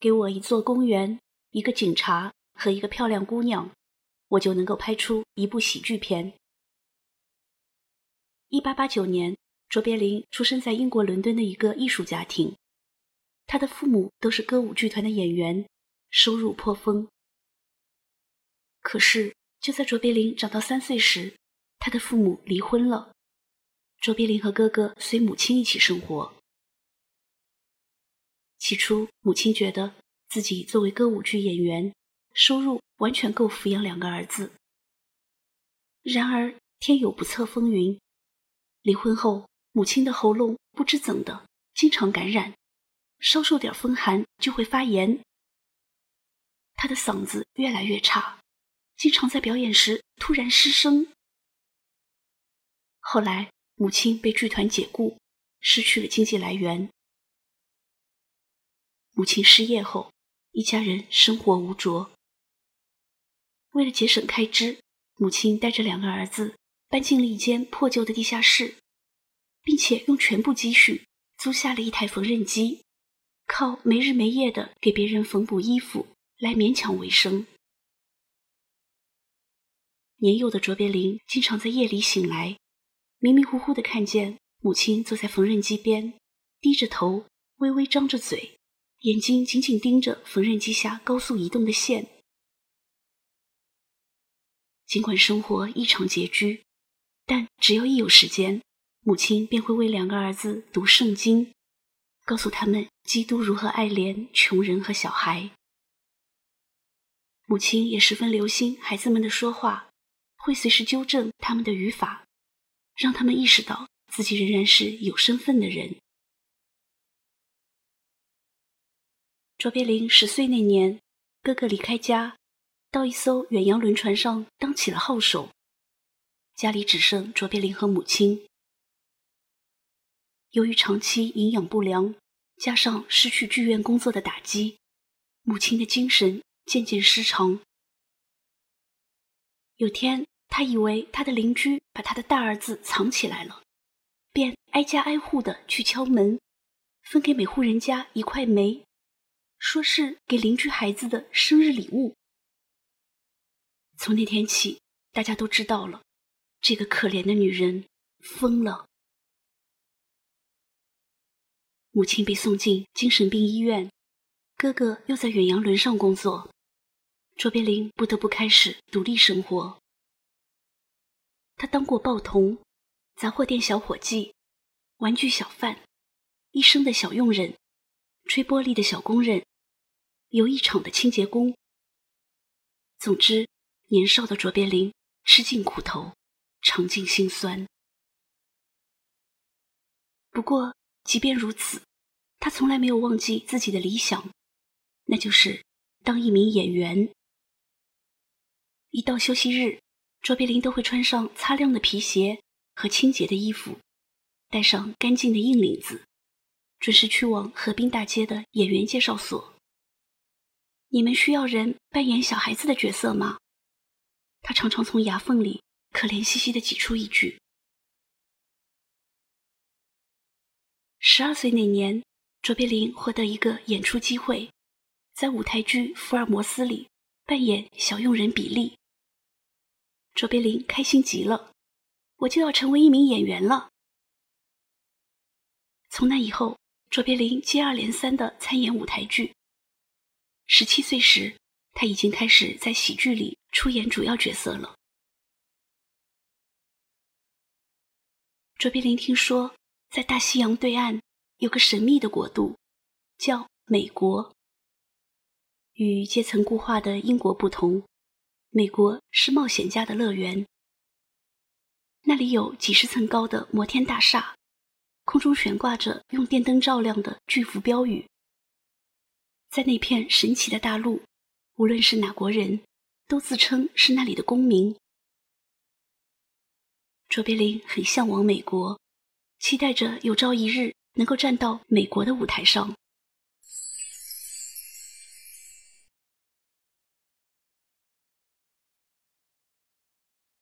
给我一座公园、一个警察和一个漂亮姑娘，我就能够拍出一部喜剧片。1889年，卓别林出生在英国伦敦的一个艺术家庭，他的父母都是歌舞剧团的演员，收入颇丰。可是就在卓别林长到3岁时，他的父母离婚了，卓别林和哥哥随母亲一起生活。起初，母亲觉得自己作为歌舞剧演员，收入完全够抚养两个儿子。然而天有不测风云，离婚后，母亲的喉咙不知怎的经常感染，稍受点风寒就会发炎。她的嗓子越来越差，经常在表演时突然失声。后来，母亲被剧团解雇，失去了经济来源。母亲失业后，一家人生活无着。为了节省开支，母亲带着两个儿子搬进了一间破旧的地下室，并且用全部积蓄租下了一台缝纫机，靠没日没夜的给别人缝补衣服来勉强为生。年幼的卓别林经常在夜里醒来，迷迷糊糊地看见母亲坐在缝纫机边，低着头，微微张着嘴，眼睛紧紧盯着缝纫机下高速移动的线。尽管生活异常拮据，但只要一有时间，母亲便会为两个儿子读圣经，告诉他们基督如何爱怜穷人和小孩。母亲也十分留心孩子们的说话，会随时纠正他们的语法，让他们意识到自己仍然是有身份的人。卓别林10岁那年，哥哥离开家，到一艘远洋轮船上当起了号手，家里只剩卓别林和母亲。由于长期营养不良，加上失去剧院工作的打击，母亲的精神渐渐失常。有天，她以为她的邻居把她的大儿子藏起来了，便挨家挨户的去敲门，分给每户人家一块煤，说是给邻居孩子的生日礼物。从那天起，大家都知道了，这个可怜的女人疯了。母亲被送进精神病医院，哥哥又在远洋轮上工作，卓别林不得不开始独立生活。他当过报童、杂货店小伙计、玩具小贩、医生的小佣人、吹玻璃的小工人、游艺场的清洁工。总之，年少的卓别林吃尽苦头，尝尽辛酸。不过即便如此，他从来没有忘记自己的理想，那就是当一名演员。一到休息日，卓别林都会穿上擦亮的皮鞋和清洁的衣服，戴上干净的硬领子，准时去往河滨大街的演员介绍所。你们需要人扮演小孩子的角色吗？他常常从牙缝里可怜兮兮地挤出一句。12岁那年，卓别林获得一个演出机会，在舞台剧《福尔摩斯》里扮演小佣人比利。卓别林开心极了，我就要成为一名演员了。从那以后，卓别林接二连三地参演舞台剧。17岁时，他已经开始在喜剧里出演主要角色了。卓别林听说，在大西洋对岸有个神秘的国度，叫美国。与阶层固化的英国不同，美国是冒险家的乐园。那里有几10层高的摩天大厦，空中悬挂着用电灯照亮的巨幅标语。在那片神奇的大陆，无论是哪国人，都自称是那里的公民。卓别林很向往美国，期待着有朝一日能够站到美国的舞台上。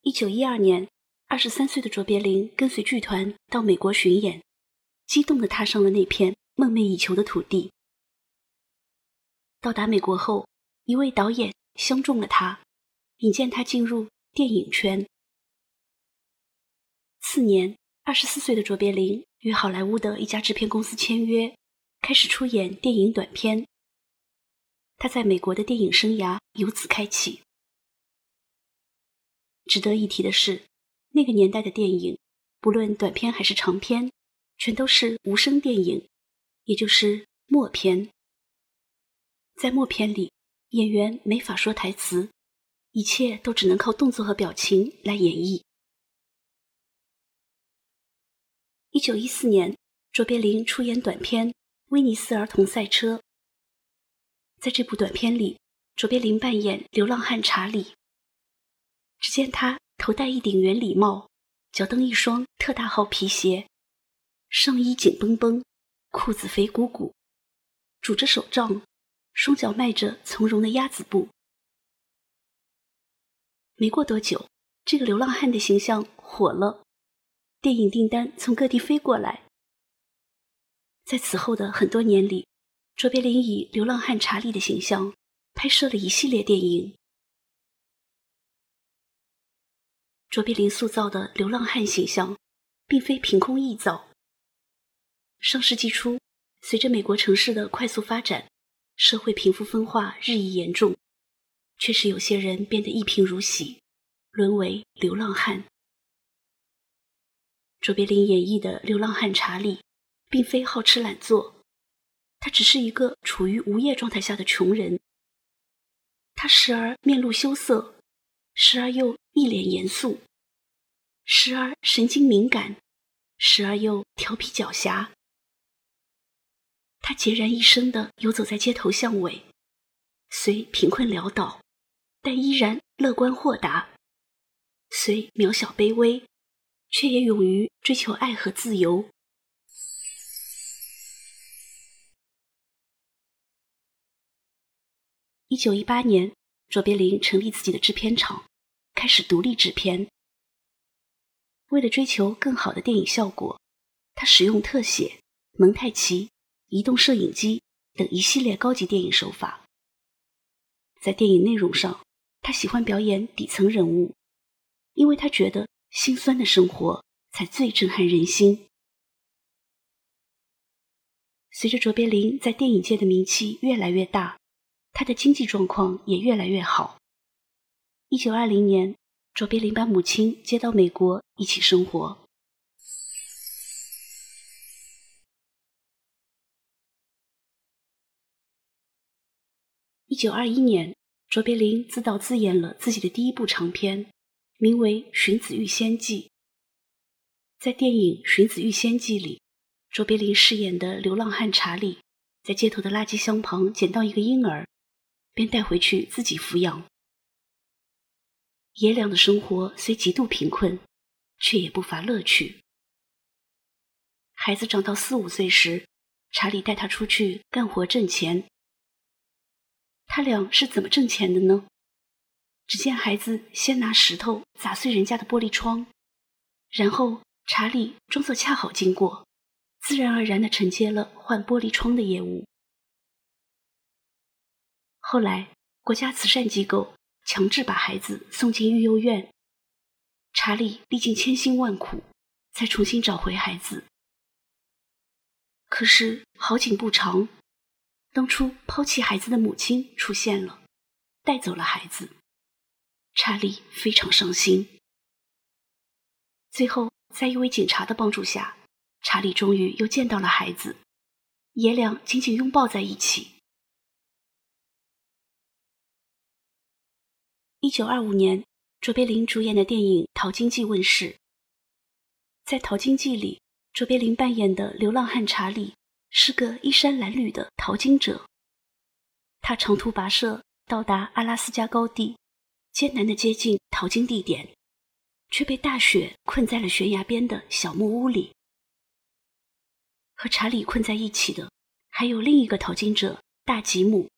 1912年，23岁的卓别林跟随剧团到美国巡演，激动地踏上了那片梦寐以求的土地。到达美国后，一位导演相中了他，引荐他进入电影圈。次年，24岁的卓别林与好莱坞的一家制片公司签约，开始出演电影短片。他在美国的电影生涯由此开启。值得一提的是，那个年代的电影，不论短片还是长片，全都是无声电影，也就是默片。在默片里，演员没法说台词，一切都只能靠动作和表情来演绎。1914年，卓别林出演短片《威尼斯儿童赛车》。在这部短片里，卓别林扮演流浪汉查理。只见他头戴一顶圆礼帽，脚蹬一双特大号皮鞋，上衣紧绷绷，裤子肥鼓鼓，拄着手杖，双脚迈着从容的鸭子步。没过多久，这个流浪汉的形象火了，电影订单从各地飞过来。在此后的很多年里，卓别林以流浪汉查理的形象拍摄了一系列电影。卓别林塑造的流浪汉形象并非凭空臆造。上世纪初，随着美国城市的快速发展，社会贫富分化日益严重，确实有些人变得一贫如洗，沦为流浪汉。卓别林演绎的流浪汉查理并非好吃懒做，他只是一个处于无业状态下的穷人。他时而面露羞涩，时而又一脸严肃，时而神经敏感，时而又调皮狡黠。他孑然一身地游走在街头巷尾，虽贫困潦倒，但依然乐观豁达；虽渺小卑微，却也勇于追求爱和自由。1918年，卓别林成立自己的制片厂，开始独立制片。为了追求更好的电影效果，他使用特写、蒙太奇、移动摄影机等一系列高级电影手法。在电影内容上，他喜欢表演底层人物，因为他觉得辛酸的生活才最震撼人心。随着卓别林在电影界的名气越来越大，他的经济状况也越来越好。1920年，卓别林把母亲接到美国一起生活。1921年，卓别林自导自演了自己的第一部长片，名为《荀子·遇仙记》。在电影《荀子·遇仙记》里，卓别林饰演的流浪汉查理在街头的垃圾箱旁捡到一个婴儿，便带回去自己抚养。爷俩的生活虽极度贫困，却也不乏乐趣。孩子长到4-5岁时，查理带他出去干活挣钱。他俩是怎么挣钱的呢？只见孩子先拿石头砸碎人家的玻璃窗，然后查理装作恰好经过，自然而然地承接了换玻璃窗的业务。后来，国家慈善机构强制把孩子送进育幼院，查理历尽千辛万苦，才重新找回孩子。可是好景不长，当初抛弃孩子的母亲出现了，带走了孩子。查理非常伤心。最后，在一位警察的帮助下，查理终于又见到了孩子，爷俩紧紧拥抱在一起。1925年，卓别林主演的电影《淘金记》问世。在《淘金记》里，卓别林扮演的流浪汉查理是个衣衫褴褛的淘金者。他长途跋涉到达阿拉斯加高地，艰难地接近淘金地点，却被大雪困在了悬崖边的小木屋里。和查理困在一起的还有另一个淘金者大吉姆。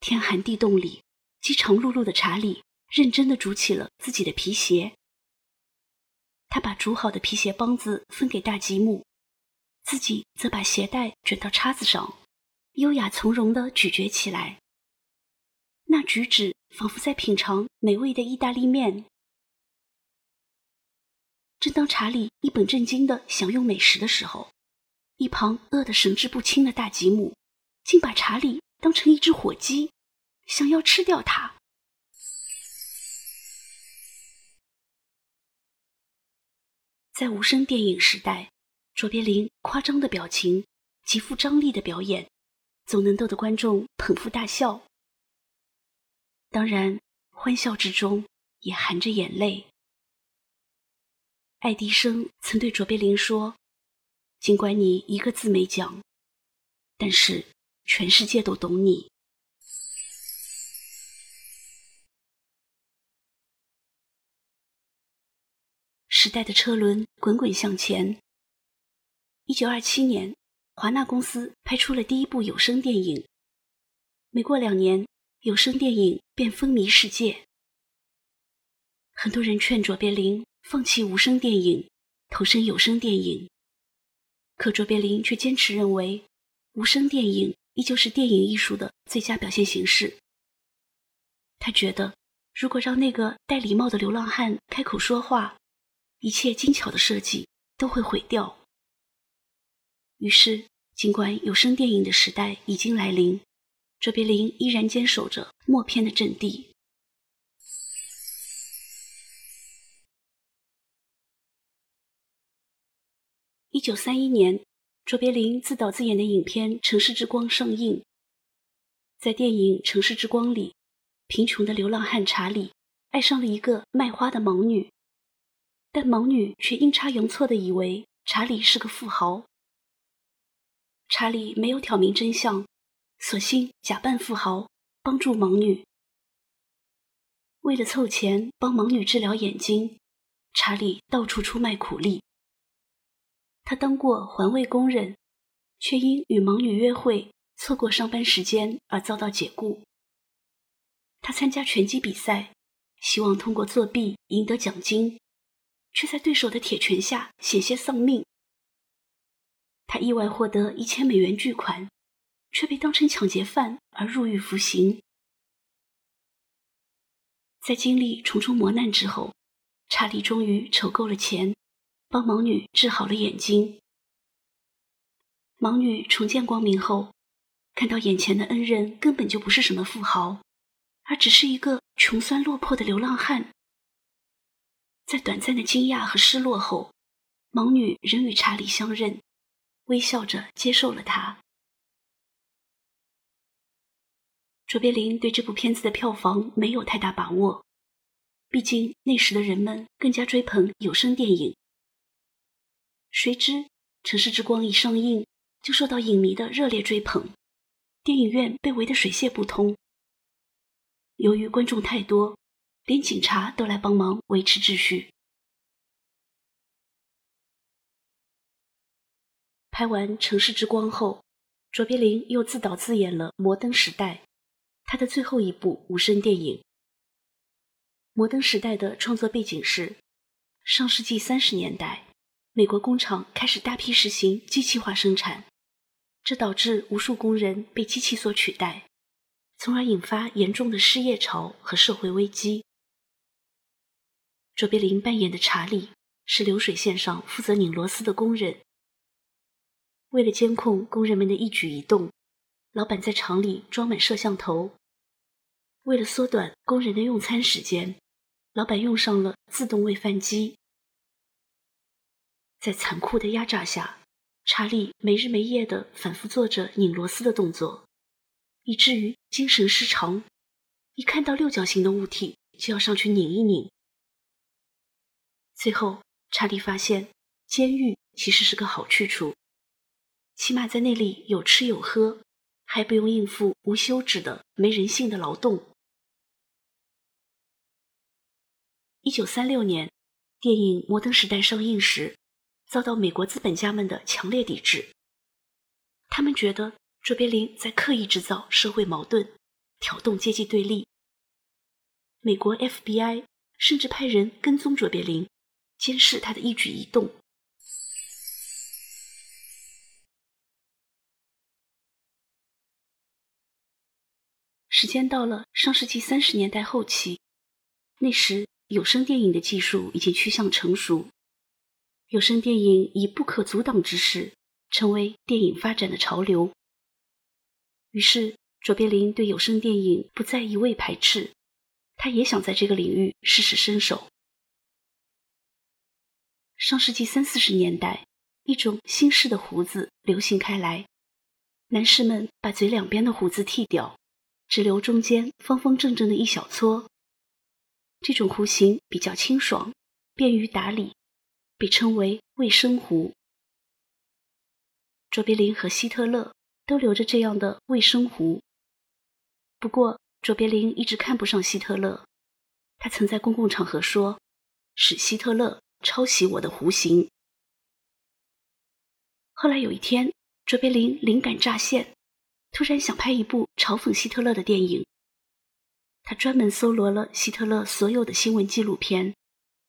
天寒地冻里，饥肠辘辘的查理认真地煮起了自己的皮鞋。他把煮好的皮鞋帮子分给大吉姆，自己则把鞋带卷到叉子上，优雅从容地咀嚼起来，那举止仿佛在品尝美味的意大利面。正当查理一本正经地享用美食的时候，一旁饿得神志不清的大吉姆竟把查理当成一只火鸡，想要吃掉它。在无声电影时代，卓别林夸张的表情、极富张力的表演，总能逗得观众捧腹大笑。当然，欢笑之中也含着眼泪。爱迪生曾对卓别林说：“尽管你一个字没讲，但是全世界都懂你。”时代的车轮滚滚向前。1927年，华纳公司拍出了第一部有声电影。没过2年，有声电影便风靡世界。很多人劝卓别林放弃无声电影，投身有声电影，可卓别林却坚持认为，无声电影依旧是电影艺术的最佳表现形式。他觉得，如果让那个戴礼帽的流浪汉开口说话，一切精巧的设计都会毁掉。于是，尽管有声电影的时代已经来临，卓别林依然坚守着默片的阵地。1931年，卓别林自导自演的影片《城市之光》上映。在电影《城市之光》里，贫穷的流浪汉查理爱上了一个卖花的盲女，但盲女却阴差阳错地以为查理是个富豪。查理没有挑明真相，索性假扮富豪，帮助盲女。为了凑钱帮盲女治疗眼睛，查理到处出卖苦力。他当过环卫工人，却因与盲女约会错过上班时间而遭到解雇。他参加拳击比赛，希望通过作弊赢得奖金，却在对手的铁拳下险些丧命。他意外获得$1000巨款，却被当成抢劫犯而入狱服刑。在经历重重磨难之后，查理终于筹够了钱，帮盲女治好了眼睛。盲女重见光明后，看到眼前的恩人根本就不是什么富豪，而只是一个穷酸落魄的流浪汉。在短暂的惊讶和失落后，盲女仍与查理相认，微笑着接受了他。卓别林对这部片子的票房没有太大把握，毕竟那时的人们更加追捧有声电影。谁知《城市之光》一上映就受到影迷的热烈追捧，电影院被围得水泄不通。由于观众太多，连警察都来帮忙维持秩序。拍完《城市之光》后，卓别林又自导自演了《摩登时代》，他的最后一部无声电影。《摩登时代》的创作背景是上世纪30年代，美国工厂开始大批实行机器化生产，这导致无数工人被机器所取代，从而引发严重的失业潮和社会危机。卓别林扮演的查理是流水线上负责拧螺丝的工人。为了监控工人们的一举一动，老板在厂里装满摄像头。为了缩短工人的用餐时间，老板用上了自动喂饭机。在残酷的压榨下，查理没日没夜地反复做着拧螺丝的动作，以至于精神失常，一看到六角形的物体就要上去拧一拧。最后，查理发现监狱其实是个好去处，起码在那里有吃有喝，还不用应付无休止的没人性的劳动。1936年，电影《摩登时代》上映时遭到美国资本家们的强烈抵制，他们觉得卓别林在刻意制造社会矛盾，挑动阶级对立。美国 FBI 甚至派人跟踪卓别林，监视他的一举一动。时间到了上世纪30年代后期，那时有声电影的技术已经趋向成熟，有声电影以不可阻挡之势成为电影发展的潮流。于是卓别林对有声电影不再一味排斥，他也想在这个领域试试身手。上世纪30-40年代，一种新式的胡子流行开来，男士们把嘴两边的胡子剃掉，只留中间方方正正的一小撮。这种胡型比较清爽，便于打理，被称为卫生胡。卓别林和希特勒都留着这样的卫生胡。不过卓别林一直看不上希特勒，他曾在公共场合说，使希特勒抄袭我的胡型。后来有一天，卓别林灵感乍现，突然想拍一部嘲讽希特勒的电影。他专门搜罗了希特勒所有的新闻纪录片，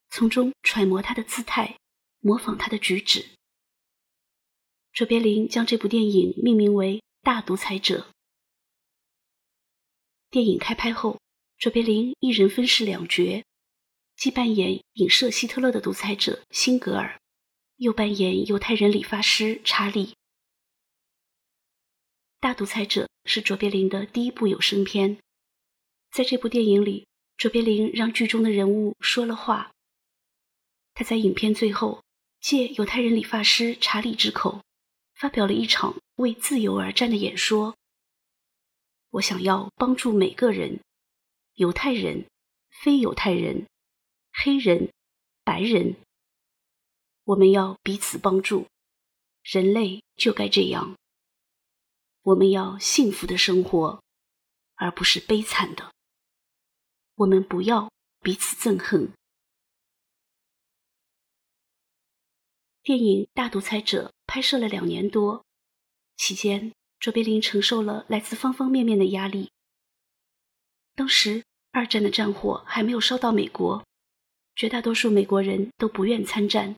从中揣摩他的姿态，模仿他的举止。卓别林将这部电影命名为《大独裁者》。电影开拍后，卓别林一人分饰两角，既扮演影射希特勒的独裁者辛格尔，又扮演犹太人理发师查理。《大独裁者》是卓别林的第一部有声片。在这部电影里，卓别林让剧中的人物说了话。他在影片最后，借犹太人理发师查理之口，发表了一场为自由而战的演说。我想要帮助每个人，犹太人、非犹太人、黑人、白人，我们要彼此帮助，人类就该这样。我们要幸福的生活，而不是悲惨的。我们不要彼此憎恨。电影《大独裁者》拍摄了2年多，期间卓别林承受了来自方方面面的压力。当时二战的战火还没有烧到美国，绝大多数美国人都不愿参战。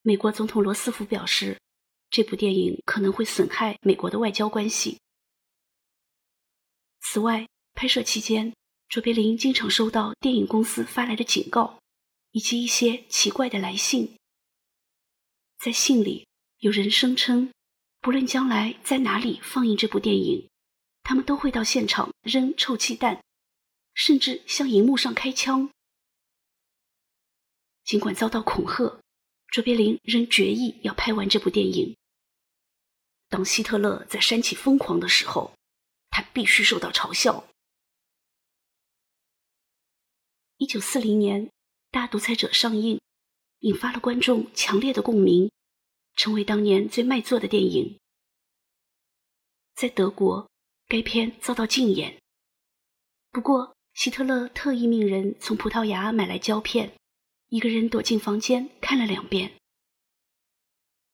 美国总统罗斯福表示，这部电影可能会损害美国的外交关系。此外，拍摄期间卓别林经常收到电影公司发来的警告，以及一些奇怪的来信。在信里，有人声称，不论将来在哪里放映这部电影，他们都会到现场扔臭气弹，甚至向荧幕上开枪。尽管遭到恐吓，卓别林仍决意要拍完这部电影。当希特勒在煽起疯狂的时候，他必须受到嘲笑。1940年，《大独裁者》上映，引发了观众强烈的共鸣，成为当年最卖座的电影。在德国，该片遭到禁演。不过，希特勒特意命人从葡萄牙买来胶片，一个人躲进房间看了2遍。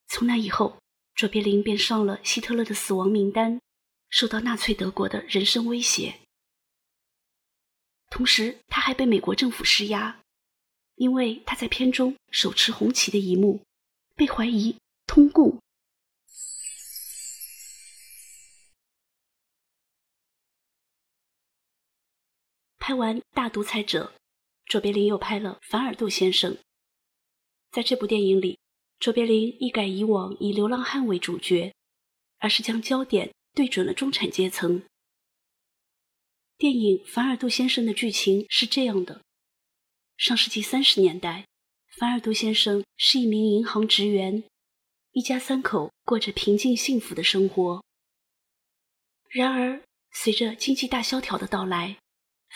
从那以后，卓别林便上了希特勒的死亡名单，受到纳粹德国的人身威胁。同时，他还被美国政府施压，因为他在片中手持红旗的一幕被怀疑通共。拍完《大独裁者》，卓别林又拍了《凡尔杜先生》。在这部电影里，卓别林一改以往以流浪汉为主角，而是将焦点对准了中产阶层。电影《凡尔杜先生》的剧情是这样的：上世纪30年代，凡尔杜先生是一名银行职员，一家3口过着平静幸福的生活。然而，随着经济大萧条的到来，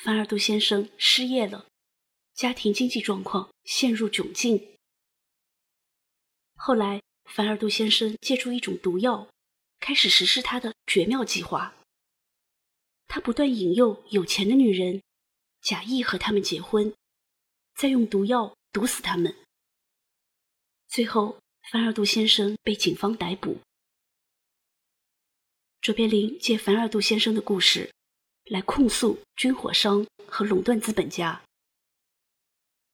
凡尔杜先生失业了，家庭经济状况陷入窘境。后来，凡尔杜先生借助一种毒药，开始实施他的绝妙计划。他不断引诱有钱的女人，假意和他们结婚，再用毒药毒死他们。最后，凡尔杜先生被警方逮捕。卓别林借凡尔杜先生的故事来控诉军火商和垄断资本家。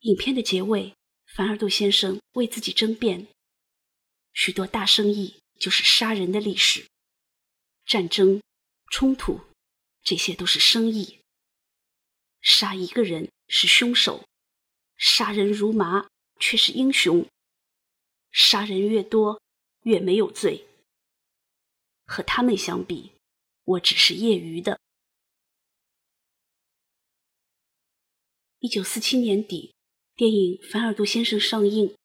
影片的结尾，凡尔杜先生为自己争辩，许多大生意就是杀人的历史，战争、冲突这些都是生意。杀一个人是凶手，杀人如麻却是英雄。杀人越多越没有罪。和他们相比，我只是业余的。1947年底，电影《凡尔杜先生》上映，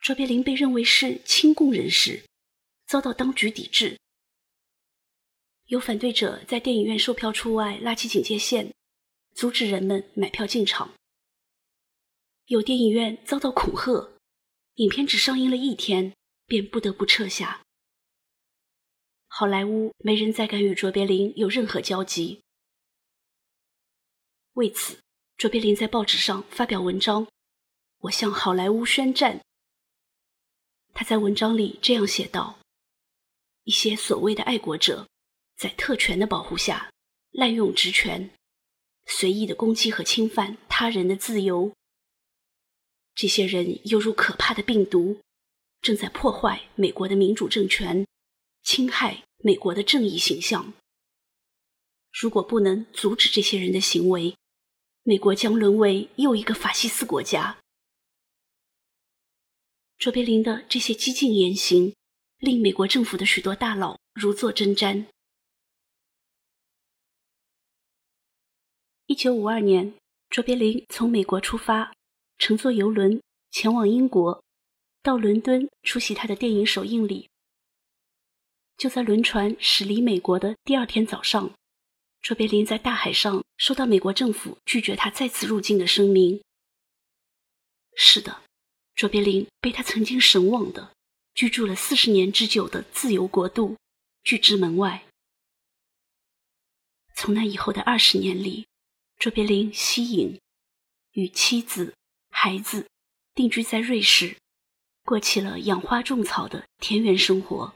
卓别林被认为是亲共人士，遭到当局抵制。有反对者在电影院售票处外拉起警戒线，阻止人们买票进场。有电影院遭到恐吓，影片只上映了一天便不得不撤下。好莱坞没人再敢与卓别林有任何交集。为此，卓别林在报纸上发表文章，我向好莱坞宣战。他在文章里这样写道：一些所谓的爱国者在特权的保护下滥用职权，随意的攻击和侵犯他人的自由。这些人犹如可怕的病毒，正在破坏美国的民主政权，侵害美国的正义形象。如果不能阻止这些人的行为，美国将沦为又一个法西斯国家。卓别林的这些激进言行令美国政府的许多大佬如坐针毡。1952年，卓别林从美国出发，乘坐邮轮前往英国，到伦敦出席他的电影首映礼。就在轮船驶离美国的第二天早上，卓别林在大海上收到美国政府拒绝他再次入境的声明。是的，卓别林被他曾经神往的居住了40年之久的自由国度拒之门外。从那以后的20年里，卓别林息影，与妻子、孩子定居在瑞士，过起了养花种草的田园生活。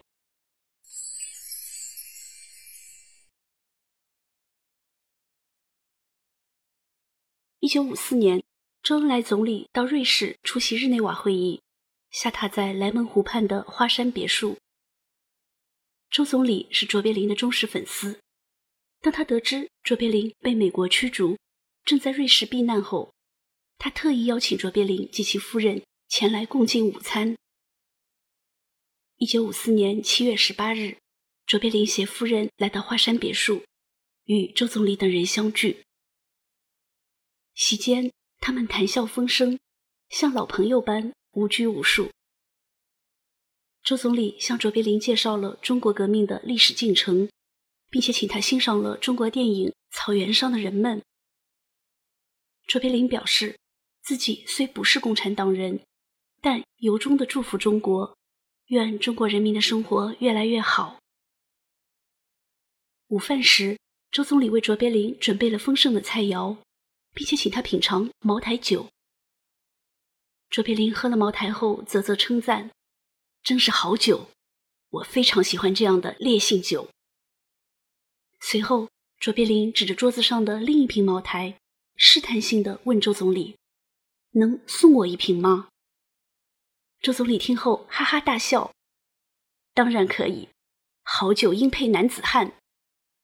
1954年，周恩来总理到瑞士出席日内瓦会议，下榻在莱蒙湖畔的花山别墅。周总理是卓别林的忠实粉丝。当他得知卓别林被美国驱逐，正在瑞士避难后，他特意邀请卓别林及其夫人前来共进午餐。1954年7月18日，卓别林携夫人来到花山别墅，与周总理等人相聚。席间，他们谈笑风生，像老朋友般无拘无束。周总理向卓别林介绍了中国革命的历史进程，并且请他欣赏了中国电影《草原上的人们》。卓别林表示，自己虽不是共产党人，但由衷地祝福中国，愿中国人民的生活越来越好。午饭时，周总理为卓别林准备了丰盛的菜肴，并且请他品尝茅台酒。卓别林喝了茅台后啧啧称赞：真是好酒，我非常喜欢这样的烈性酒。随后，卓别林指着桌子上的另一瓶茅台，试探性地问周总理：能送我一瓶吗？周总理听后哈哈大笑：当然可以，好酒应配男子汉，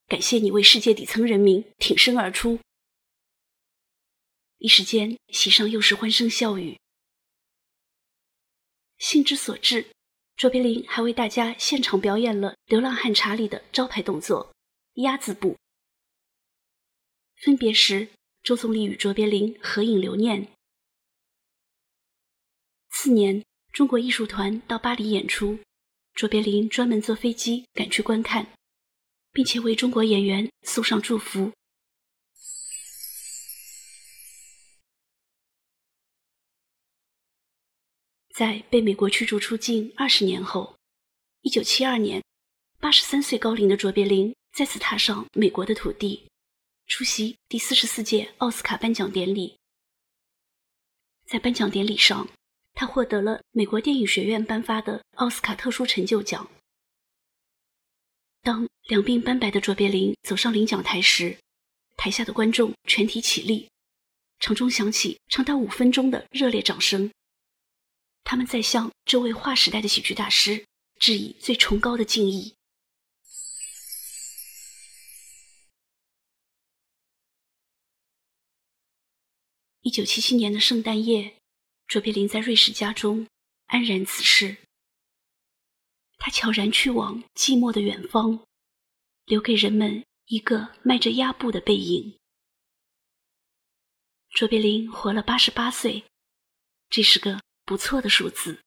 感谢你为世界底层人民挺身而出。一时间，席上又是欢声笑语。兴之所至，卓别林还为大家现场表演了《流浪汉查理》的招牌动作鸭子步。分别时，周总理与卓别林合影留念。次年，中国艺术团到巴黎演出，卓别林专门坐飞机赶去观看，并且为中国演员送上祝福。在被美国驱逐出境20年后，1972年，83岁高龄的卓别林再次踏上美国的土地，出席第44届奥斯卡颁奖典礼。在颁奖典礼上，他获得了美国电影学院颁发的奥斯卡特殊成就奖。当两鬓斑白的卓别林走上领奖台时，台下的观众全体起立，场中响起长达5分钟的热烈掌声。他们在向这位划时代的喜剧大师致以最崇高的敬意。1977年的圣诞夜，卓别林在瑞士家中安然辞世。他悄然去往寂寞的远方，留给人们一个迈着鸭步的背影。卓别林活了88岁，这是个不错的数字。